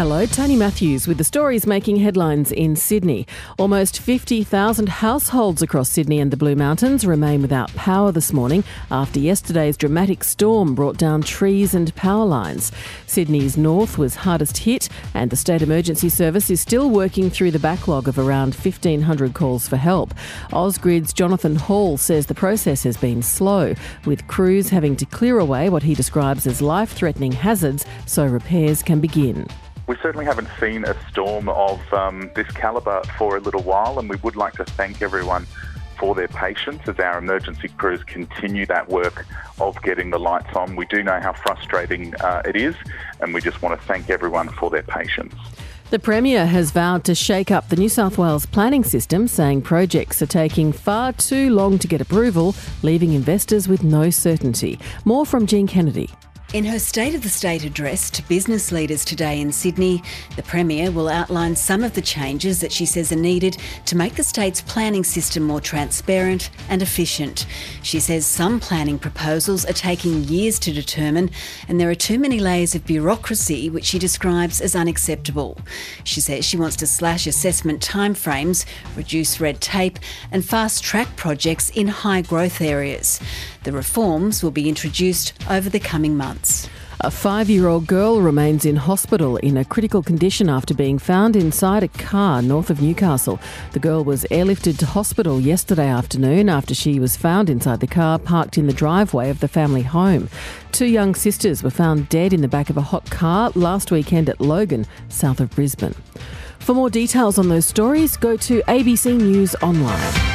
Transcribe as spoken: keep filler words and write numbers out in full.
Hello, Tony Matthews with the stories making headlines in Sydney. Almost fifty thousand households across Sydney and the Blue Mountains remain without power this morning after yesterday's dramatic storm brought down trees and power lines. Sydney's north was hardest hit and the State Emergency Service is still working through the backlog of around fifteen hundred calls for help. Ausgrid's Jonathan Hall says the process has been slow, with crews having to clear away what he describes as life-threatening hazards so repairs can begin. We certainly haven't seen a storm of um, this calibre for a little while, and we would like to thank everyone for their patience as our emergency crews continue that work of getting the lights on. We do know how frustrating uh, it is, and we just want to thank everyone for their patience. The Premier has vowed to shake up the New South Wales planning system, saying projects are taking far too long to get approval, leaving investors with no certainty. More from Jean Kennedy. In her State of the State address to business leaders today in Sydney, the Premier will outline some of the changes that she says are needed to make the state's planning system more transparent and efficient. She says some planning proposals are taking years to determine and there are too many layers of bureaucracy, which she describes as unacceptable. She says she wants to slash assessment timeframes, reduce red tape and fast-track projects in high-growth areas. The reforms will be introduced over the coming months. A five-year-old girl remains in hospital in a critical condition after being found inside a car north of Newcastle. The girl was airlifted to hospital yesterday afternoon after she was found inside the car parked in the driveway of the family home. Two young sisters were found dead in the back of a hot car last weekend at Logan, south of Brisbane. For more details on those stories, go to A B C News Online.